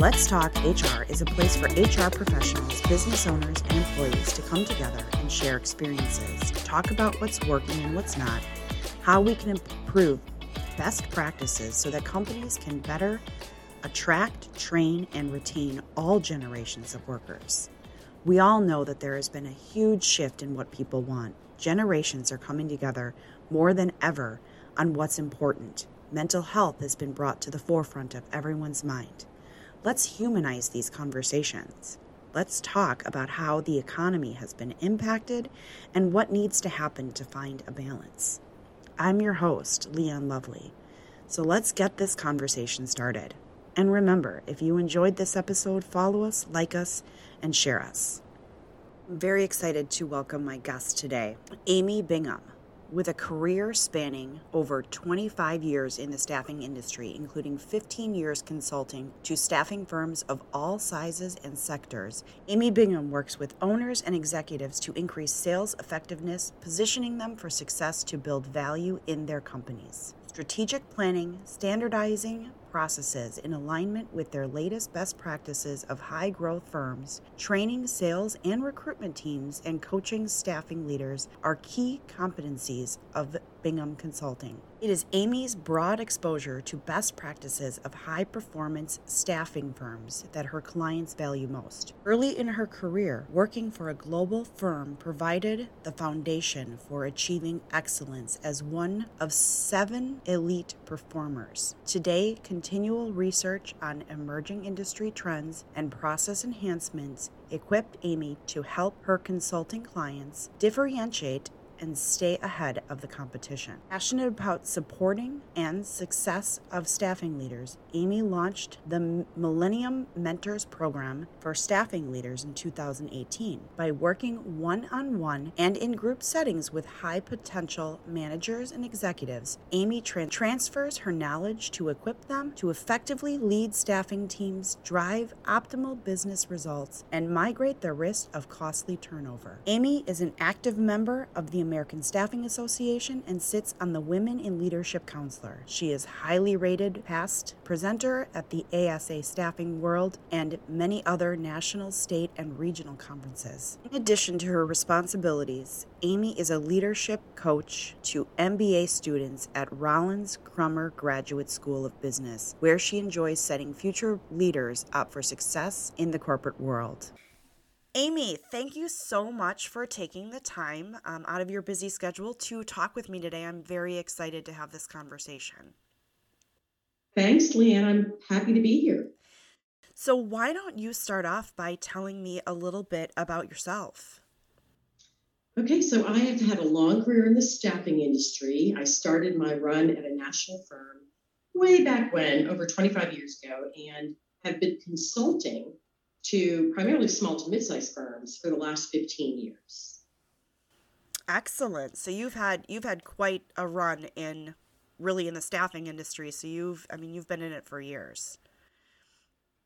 Let's Talk HR is a place for HR professionals, business owners, and employees to come together and share experiences, talk about what's working and what's not, how we can improve best practices so that companies can better attract, train, and retain all generations of workers. We all know that there has been a huge shift in what people want. Generations are coming together more than ever on what's important. Mental health has been brought to the forefront of everyone's mind. Let's humanize these conversations. Let's talk about how the economy has been impacted and what needs to happen to find a balance. I'm your host, Leighann Lovely. So let's get this conversation started. And remember, if you enjoyed this episode, follow us, like us, and share us. I'm very excited to welcome my guest today, Amy Bingham. With a career spanning over 25 years in the staffing industry, including 15 years consulting to staffing firms of all sizes and sectors, Amy Bingham works with owners and executives to increase sales effectiveness, positioning them for success to build value in their companies. Strategic planning, standardizing processes in alignment with their latest best practices of high-growth firms, training sales and recruitment teams, and coaching staffing leaders are key competencies of Bingham Consulting. It is Amy's broad exposure to best practices of high-performance staffing firms that her clients value most. Early in her career, working for a global firm provided the foundation for achieving excellence as one of 7 elite performers. Today, continual research on emerging industry trends and process enhancements equipped Amy to help her consulting clients differentiate and stay ahead of the competition. Passionate about supporting and success of staffing leaders, Amy launched the Millennium Mentors Program for staffing leaders in 2018 by working one-on-one and in group settings with high potential managers and executives. Amy transfers her knowledge to equip them to effectively lead staffing teams, drive optimal business results, and migrate the risk of costly turnover. Amy is an active member of the American Staffing Association and sits on the Women in Leadership Council. She is highly rated past presenter at the ASA Staffing World and many other national, state, and regional conferences. In addition to her responsibilities, Amy is a leadership coach to MBA students at Rollins Crummer Graduate School of Business, where she enjoys setting future leaders up for success in the corporate world. Amy, thank you so much for taking the time out of your busy schedule to talk with me today. I'm very excited to have this conversation. Thanks, Leighann. I'm happy to be here. So why don't you start off by telling me a little bit about yourself? Okay, so I have had a long career in the staffing industry. I started my run at a national firm way back when, over 25 years ago, and have been consulting to primarily small to mid-sized firms for the last 15 years. Excellent. So you've had quite a run in the staffing industry. So you've been in it for years.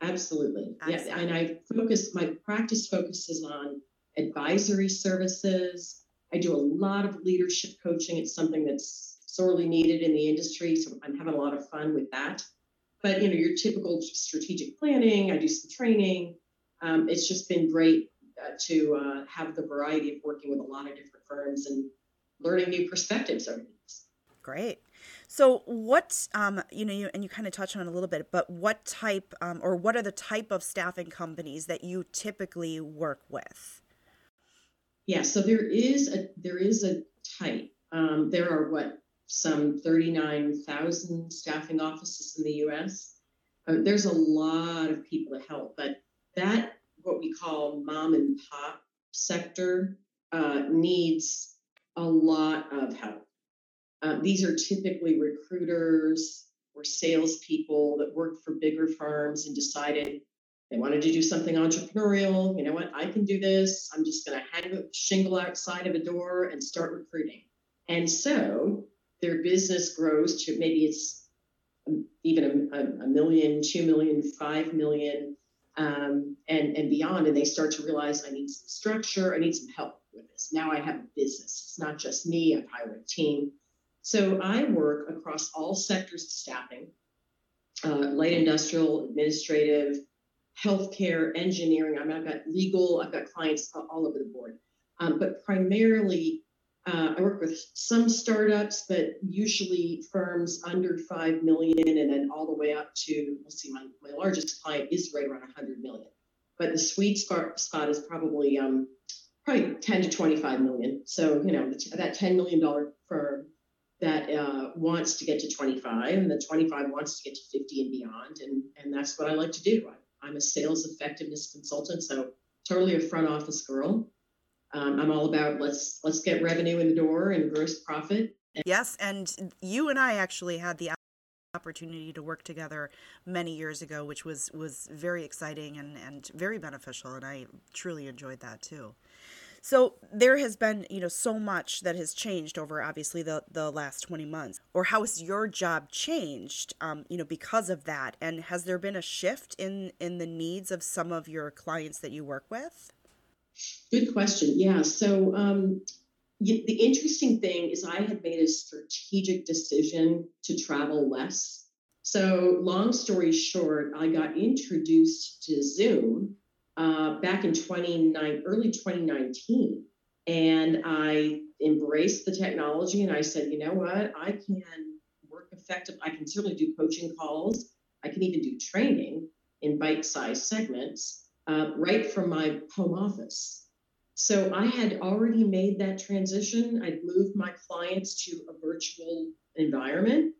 Absolutely. Yes. Yeah, and my practice focuses on advisory services. I do a lot of leadership coaching. It's something that's sorely needed in the industry. So I'm having a lot of fun with that. But, your typical strategic planning, I do some training. It's just been great to have the variety of working with a lot of different firms and learning new perspectives over these. Great. So what, you kind of touched on it a little bit, but what type or what are the type of staffing companies that you typically work with? Yeah, so there is a type. There are some 39,000 staffing offices in the U.S. There's a lot of people to help, but that, what we call mom and pop sector, needs a lot of help. These are typically recruiters or salespeople that worked for bigger firms and decided they wanted to do something entrepreneurial. You know what? I can do this. I'm just going to hang a shingle outside of a door and start recruiting. And so their business grows to maybe it's even a million, 2 million, 5 million, and beyond. And they start to realize, I need some structure. I need some help with this. Now I have a business. It's not just me. I've hired a team. So I work across all sectors of staffing, light industrial, administrative, healthcare, engineering. I mean, I've got legal, I've got clients all over the board. But primarily, I work with some startups, but usually firms under 5 million, and then all the way up to, let's see, my largest client is right around 100 million. But the sweet spot is probably 10 to 25 million. So, you know, that $10 million firm that wants to get to 25, and the 25 wants to get to 50 and beyond. And that's what I like to do. I'm a sales effectiveness consultant, so totally a front office girl. I'm all about let's get revenue in the door and gross profit. Yes, and you and I actually had the opportunity to work together many years ago, which was very exciting and very beneficial, and I truly enjoyed that too. So there has been, you know, so much that has changed over obviously the last 20 months. Or how has your job changed, you know, because of that? And has there been a shift in the needs of some of your clients that you work with? Good question. Yeah. So the interesting thing is I had made a strategic decision to travel less. So long story short, I got introduced to Zoom back in early 2019. And I embraced the technology and I said, you know what, I can work effectively. I can certainly do coaching calls. I can even do training in bite-sized segments right from my home office. So I had already made that transition. I'd moved my clients to a virtual environment.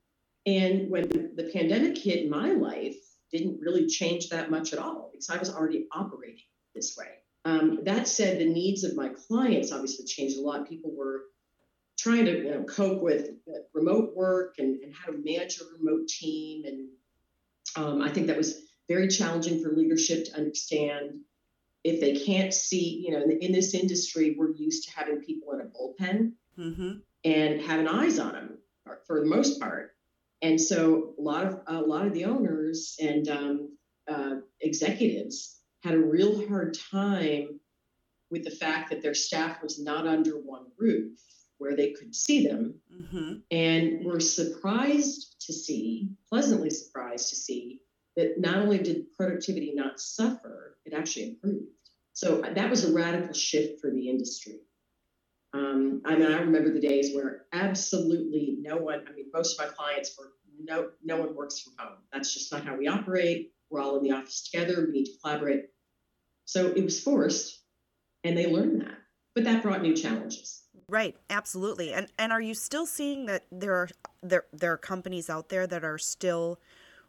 And when the pandemic hit, my life didn't really change that much at all because I was already operating this way. That said, the needs of my clients obviously changed a lot. People were trying to cope with remote work and how to manage a remote team. And I think that was very challenging for leadership to understand if they can't see, you know, in this industry, we're used to having people in a bullpen mm-hmm. and having eyes on them for the most part. And so a lot of the owners and executives had a real hard time with the fact that their staff was not under one roof where they could see them mm-hmm. and were pleasantly surprised to see that not only did productivity not suffer, it actually improved. So that was a radical shift for the industry. I mean, I remember the days where absolutely no one, I mean, most of my clients were, no one works from home. That's just not how we operate. We're all in the office together. We need to collaborate. So it was forced and they learned that, but that brought new challenges. Right. Absolutely. And are you still seeing that there are companies out there that are still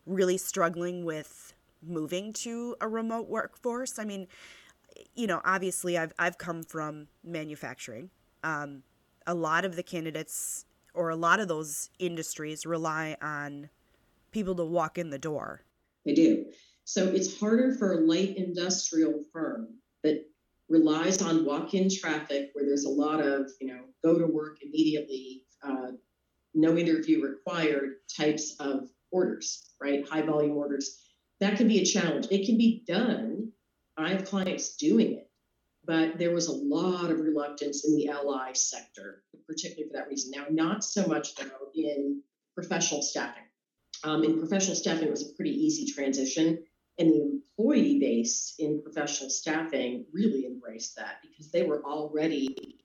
really struggling with moving to a remote workforce? I mean, you know, obviously I've come from manufacturing. A lot of the candidates or a lot of those industries rely on people to walk in the door. They do. So it's harder for a light industrial firm that relies on walk-in traffic where there's a lot of, you know, go to work immediately, no interview required types of orders, right? High volume orders. That can be a challenge. It can be done. I have clients doing it. But there was a lot of reluctance in the LI sector, particularly for that reason. Now, not so much, though, in professional staffing. In professional staffing, it was a pretty easy transition. And the employee base in professional staffing really embraced that because they were already,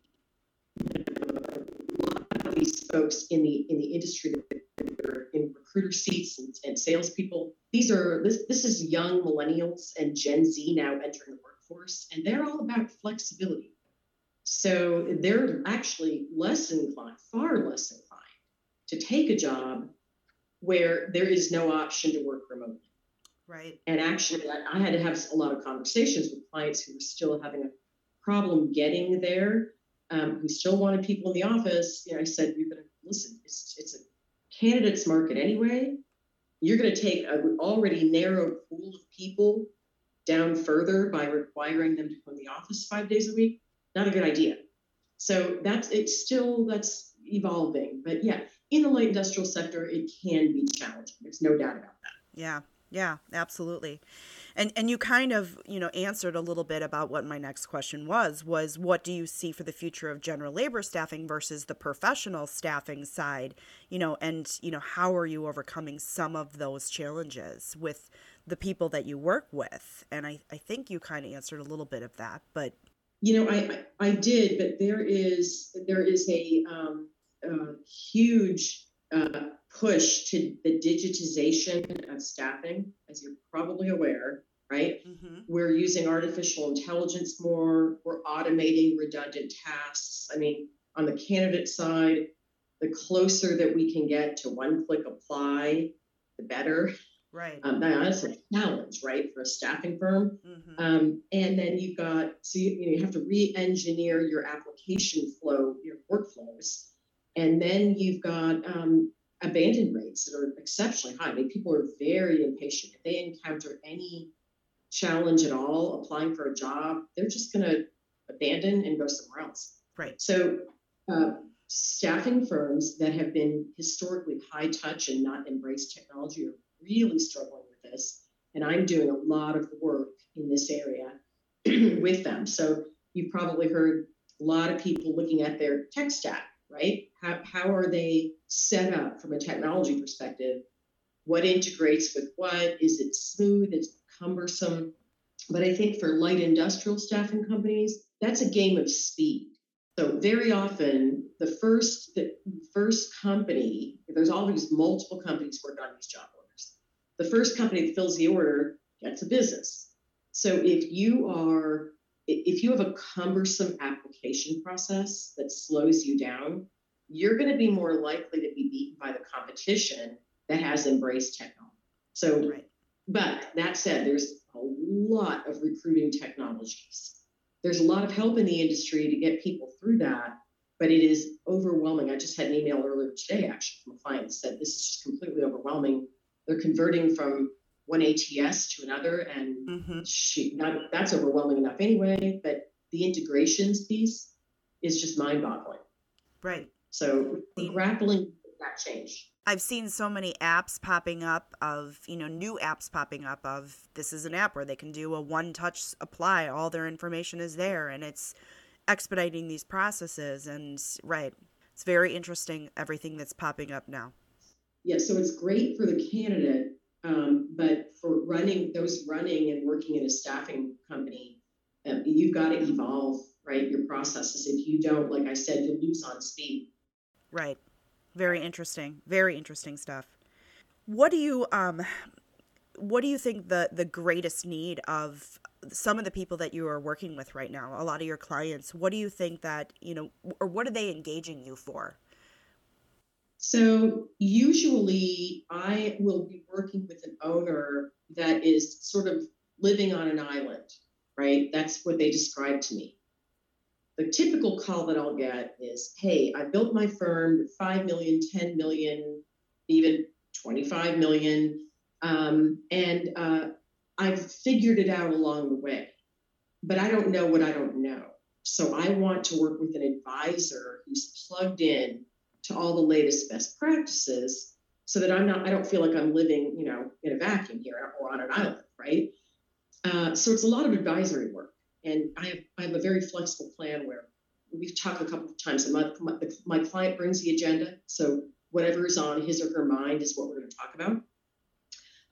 a lot of these folks in the industry that were in recruiter seats and salespeople. This is young millennials and Gen Z now entering the workforce, and they're all about flexibility. So they're actually far less inclined to take a job where there is no option to work remotely. Right. And actually, I had to have a lot of conversations with clients who were still having a problem getting there, who still wanted people in the office. You know, I said, "You're going to listen. It's a candidates market anyway. You're going to take an already narrow pool of people down further by requiring them to come in the office 5 days a week. Not a good idea." So that's evolving, but yeah, in the light industrial sector, it can be challenging. There's no doubt about that. Yeah. Yeah, absolutely. And you kind of, you know, answered a little bit about what my next question was what do you see for the future of general labor staffing versus the professional staffing side, you know, and, you know, how are you overcoming some of those challenges with the people that you work with? And I think you kind of answered a little bit of that, but you know, I did, but there is a huge push to the digitization of staffing, as you're probably aware, right? Mm-hmm. We're using artificial intelligence more. We're automating redundant tasks. I mean, on the candidate side, the closer that we can get to one-click apply, the better. Right. That's a challenge, right, for a staffing firm. Mm-hmm. And then you've got, so you have to re-engineer your application flow, your workflows. And then you've got abandon rates that are exceptionally high. I mean, people are very impatient. If they encounter any challenge at all applying for a job, they're just going to abandon and go somewhere else. Right. So staffing firms that have been historically high touch and not embraced technology are really struggling with this, and I'm doing a lot of work in this area with them. So you've probably heard a lot of people looking at their tech stack, right? How are they set up from a technology perspective? What integrates with what? Is it smooth? Is it cumbersome? But I think for light industrial staffing companies, that's a game of speed. So very often, the first company, there's always multiple companies working on these job orders. The first company that fills the order gets a business. So if you have a cumbersome application process that slows you down, you're going to be more likely to be beaten by the competition that has embraced technology. So, right. But that said, there's a lot of recruiting technologies. There's a lot of help in the industry to get people through that, but it is overwhelming. I just had an email earlier today, actually, from a client that said this is just completely overwhelming. They're converting from one ATS to another, and mm-hmm. That's overwhelming enough anyway, but the integrations piece is just mind-boggling. Right. So we're grappling with that change. I've seen so many apps popping up of, new apps popping up of, this is an app where they can do a one-touch apply, all their information is there, and it's expediting these processes, and right, it's very interesting, everything that's popping up now. Yeah, so it's great for the candidate, but for running and working in a staffing company, you've got to evolve, right, your processes. If you don't, like I said, you'll lose on speed. Right. Very interesting. Very interesting stuff. What do you think the greatest need of some of the people that you are working with right now, a lot of your clients? What do you think that, or what are they engaging you for? So usually I will be working with an owner that is sort of living on an island, right? That's what they describe to me. The typical call that I'll get is, hey, I built my firm to 5 million, 10 million, even 25 million. And I've figured it out along the way, but I don't know what I don't know. So I want to work with an advisor who's plugged in to all the latest best practices so that I don't feel like I'm living, in a vacuum here or on an island, right? So it's a lot of advisory work. And I have a very flexible plan where we've talked a couple of times a month. My client brings the agenda. So whatever is on his or her mind is what we're going to talk about.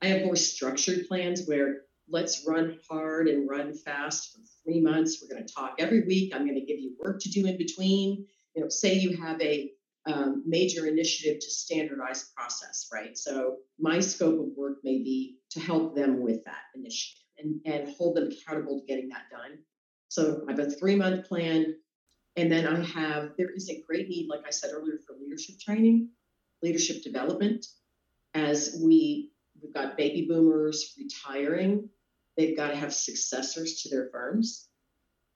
I have more structured plans where let's run hard and run fast for 3 months. We're going to talk every week. I'm going to give you work to do in between. Say you have a major initiative to standardize process, right? So my scope of work may be to help them with that initiative and hold them accountable to getting that done. So I have a 3-month plan. And then there is a great need, like I said earlier, for leadership training, leadership development. As we've got baby boomers retiring, they've got to have successors to their firms.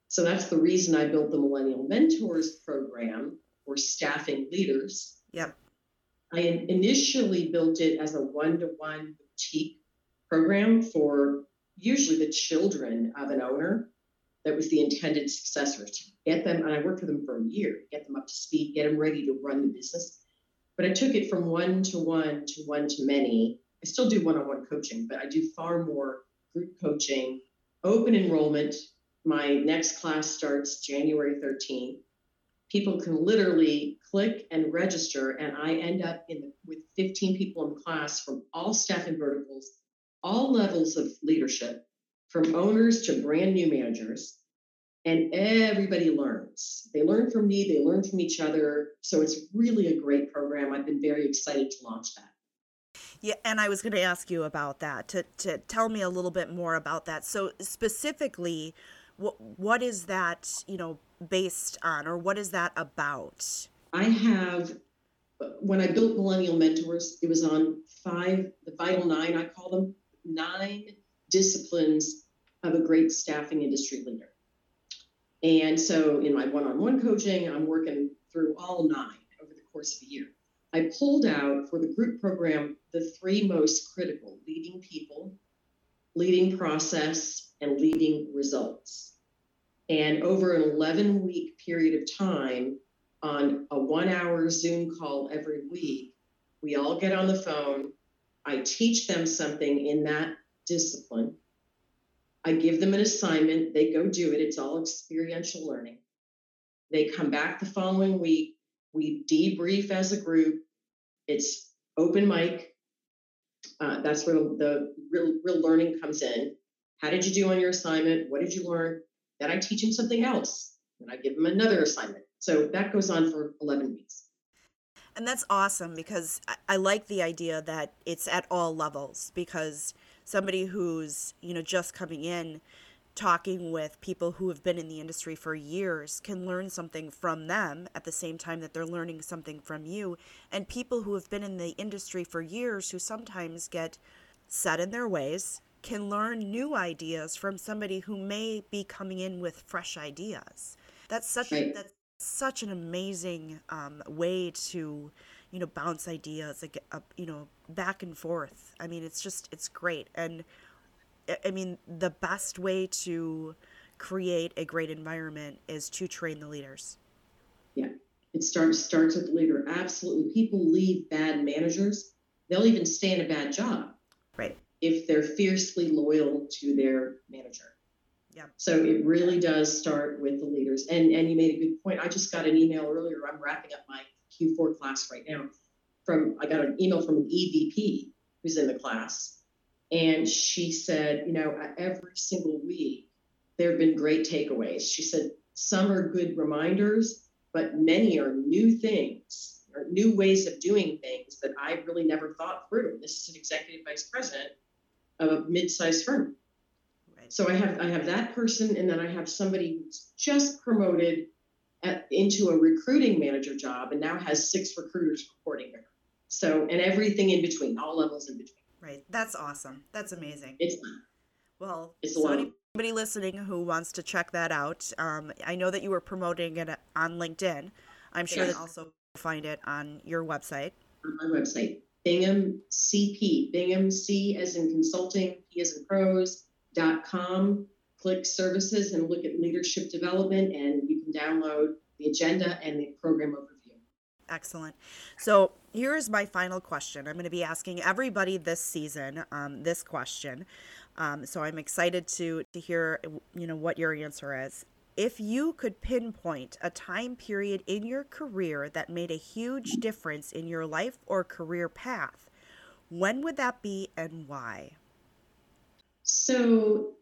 So that's the reason I built the Millennial Mentors Program, or staffing leaders. Yep. I initially built it as a one-to-one boutique program for usually the children of an owner. That was the intended successor to get them, and I worked with them for a year, get them up to speed, get them ready to run the business. But I took it from one-to-one to one-to-many. I still do one-on-one coaching, but I do far more group coaching, open enrollment. My next class starts January 13th. People can literally click and register, and I end up with 15 people in the class from all staffing verticals, all levels of leadership, from owners to brand new managers, and everybody learns. They learn from me, they learn from each other. So it's really a great program. I've been very excited to launch that. Yeah, and I was going to ask you about that, to tell me a little bit more about that. So specifically, what is that, you know, based on, or what is that about? I have, when I built Millennial Mentors, it was on the vital nine, I call them, 9 disciplines of a great staffing industry leader. And so in my one-on-one coaching, I'm working through all 9 over the course of a year. I pulled out for the group program the 3 most critical: leading people, leading process, and leading results. And over an 11-week period of time, on a 1-hour Zoom call every week, we all get on the phone. I teach them something in that discipline. I give them an assignment. They go do it. It's all experiential learning. They come back the following week. We debrief as a group. It's open mic. That's where the real learning comes in. How did you do on your assignment? What did you learn? Then I teach them something else. Then I give them another assignment. So that goes on for 11 weeks. And that's awesome, because I like the idea that it's at all levels, because somebody who's, you know, just coming in, talking with people who have been in the industry for years can learn something from them at the same time that they're learning something from you. And people who have been in the industry for years, who sometimes get set in their ways, can learn new ideas from somebody who may be coming in with fresh ideas. That's such an amazing way to, you know, bounce ideas, like, you know, back and forth. I mean, it's great. And I mean, the best way to create a great environment is to train the leaders. Yeah, it starts with the leader. Absolutely. People leave bad managers. They'll even stay in a bad job. Right. If they're fiercely loyal to their manager. Yeah. So it really does start with the leaders. And you made a good point. I just got an email earlier. I'm wrapping up my Q4 class right now. I got an email from an EVP who's in the class. And she said, you know, every single week, there have been great takeaways. She said, some are good reminders, but many are new things or new ways of doing things that I really never thought through. This is an executive vice president of a mid-sized firm. Right. So I have that person, and then I have somebody who's just promoted into a recruiting manager job and now has 6 recruiters reporting to her. So, and everything in between, all levels in between. Right. That's awesome. That's amazing. Anybody listening who wants to check that out, I know that you were promoting it on LinkedIn. I'm sure they also find it on your website. On my website, Bingham CP, Bingham C as in consulting, P as in pros.com. Click services and look at leadership development, and you can download the agenda and the program overview. Excellent. So here's my final question. I'm going to be asking everybody this season this question. So I'm excited to hear, you know, what your answer is. If you could pinpoint a time period in your career that made a huge difference in your life or career path, when would that be and why? So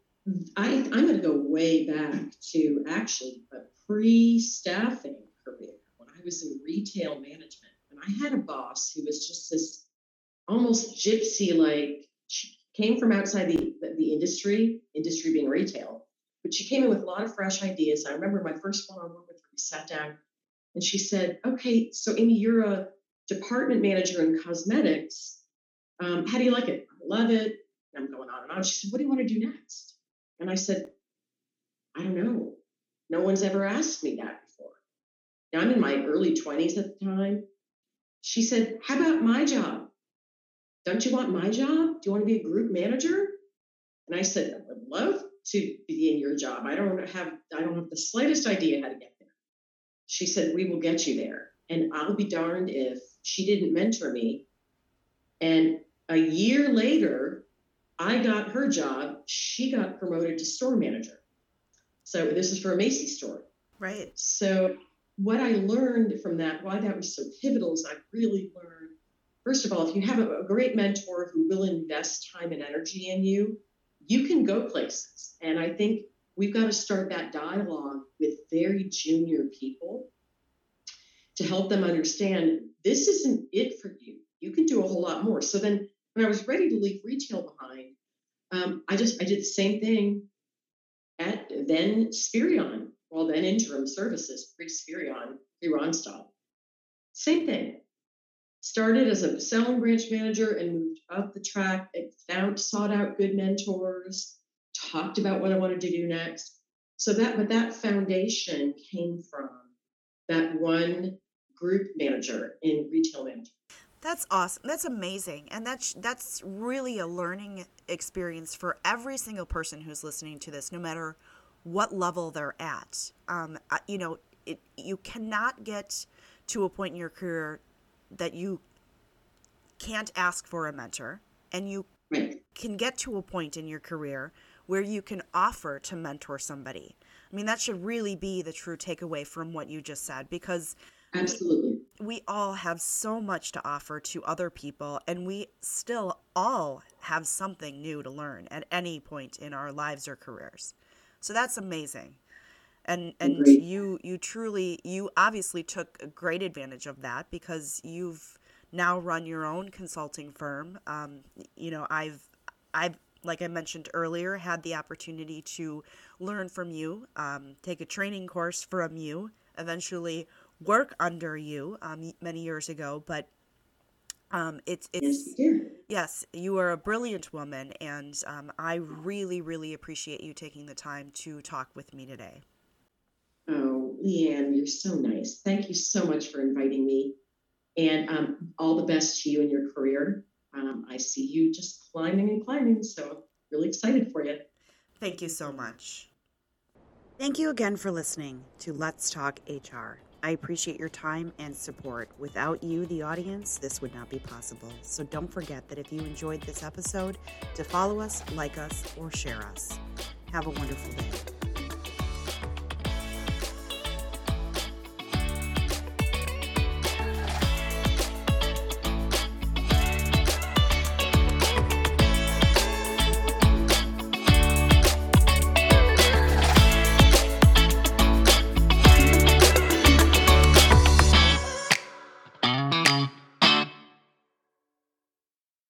I'm going to go way back to actually a pre-staffing career when I was in retail management. And I had a boss who was just this almost gypsy, like, she came from outside the industry being retail, but she came in with a lot of fresh ideas. I remember my first one-on-one with her, we sat down and she said, okay, so Amy, you're a department manager in cosmetics. How do you like it? I love it. And I'm going on and on. She said, what do you want to do next? And I said, I don't know. No one's ever asked me that before. Now I'm in my early 20s at the time. She said, how about my job? Don't you want my job? Do you want to be a group manager? And I said, I would love to be in your job. I don't have the slightest idea how to get there. She said, we will get you there. And I'll be darned if she didn't mentor me. And a year later, I got her job. She got promoted to store manager. So this is for a Macy's store. Right. So what I learned from that, why that was so pivotal, is I really learned First of all, if you have a great mentor who will invest time and energy in you, you can go places. And I think we've got to start that dialogue with very junior people to help them understand this isn't it for you. You can do a whole lot more. So then when I was ready to leave retail behind, I did the same thing at then Spherion, well, then Interim Services, pre-Spherion, pre-Ronstad. Same thing. Started as a selling branch manager and moved up the track. Sought out good mentors, talked about what I wanted to do next. So that foundation came from that one group manager in retail management. That's awesome. That's amazing. And that's really a learning experience for every single person who's listening to this, no matter what level they're at. You cannot get to a point in your career that you can't ask for a mentor, and you can get to a point in your career where you can offer to mentor somebody. I mean, that should really be the true takeaway from what you just said, because absolutely, we all have so much to offer to other people, and we still all have something new to learn at any point in our lives or careers. So that's amazing. And you obviously took great advantage of that, because you've now run your own consulting firm. I've like I mentioned earlier, had the opportunity to learn from you, take a training course from you, eventually work under you many years ago. But yes, you are a brilliant woman, and I really, really appreciate you taking the time to talk with me today. Oh, Leighann, you're so nice. Thank you so much for inviting me, and all the best to you in your career. I see you just climbing and climbing, so I'm really excited for you. Thank you so much. Thank you again for listening to Let's Talk HR. I appreciate your time and support. Without you, the audience, this would not be possible. So don't forget that if you enjoyed this episode, to follow us, like us, or share us. Have a wonderful day.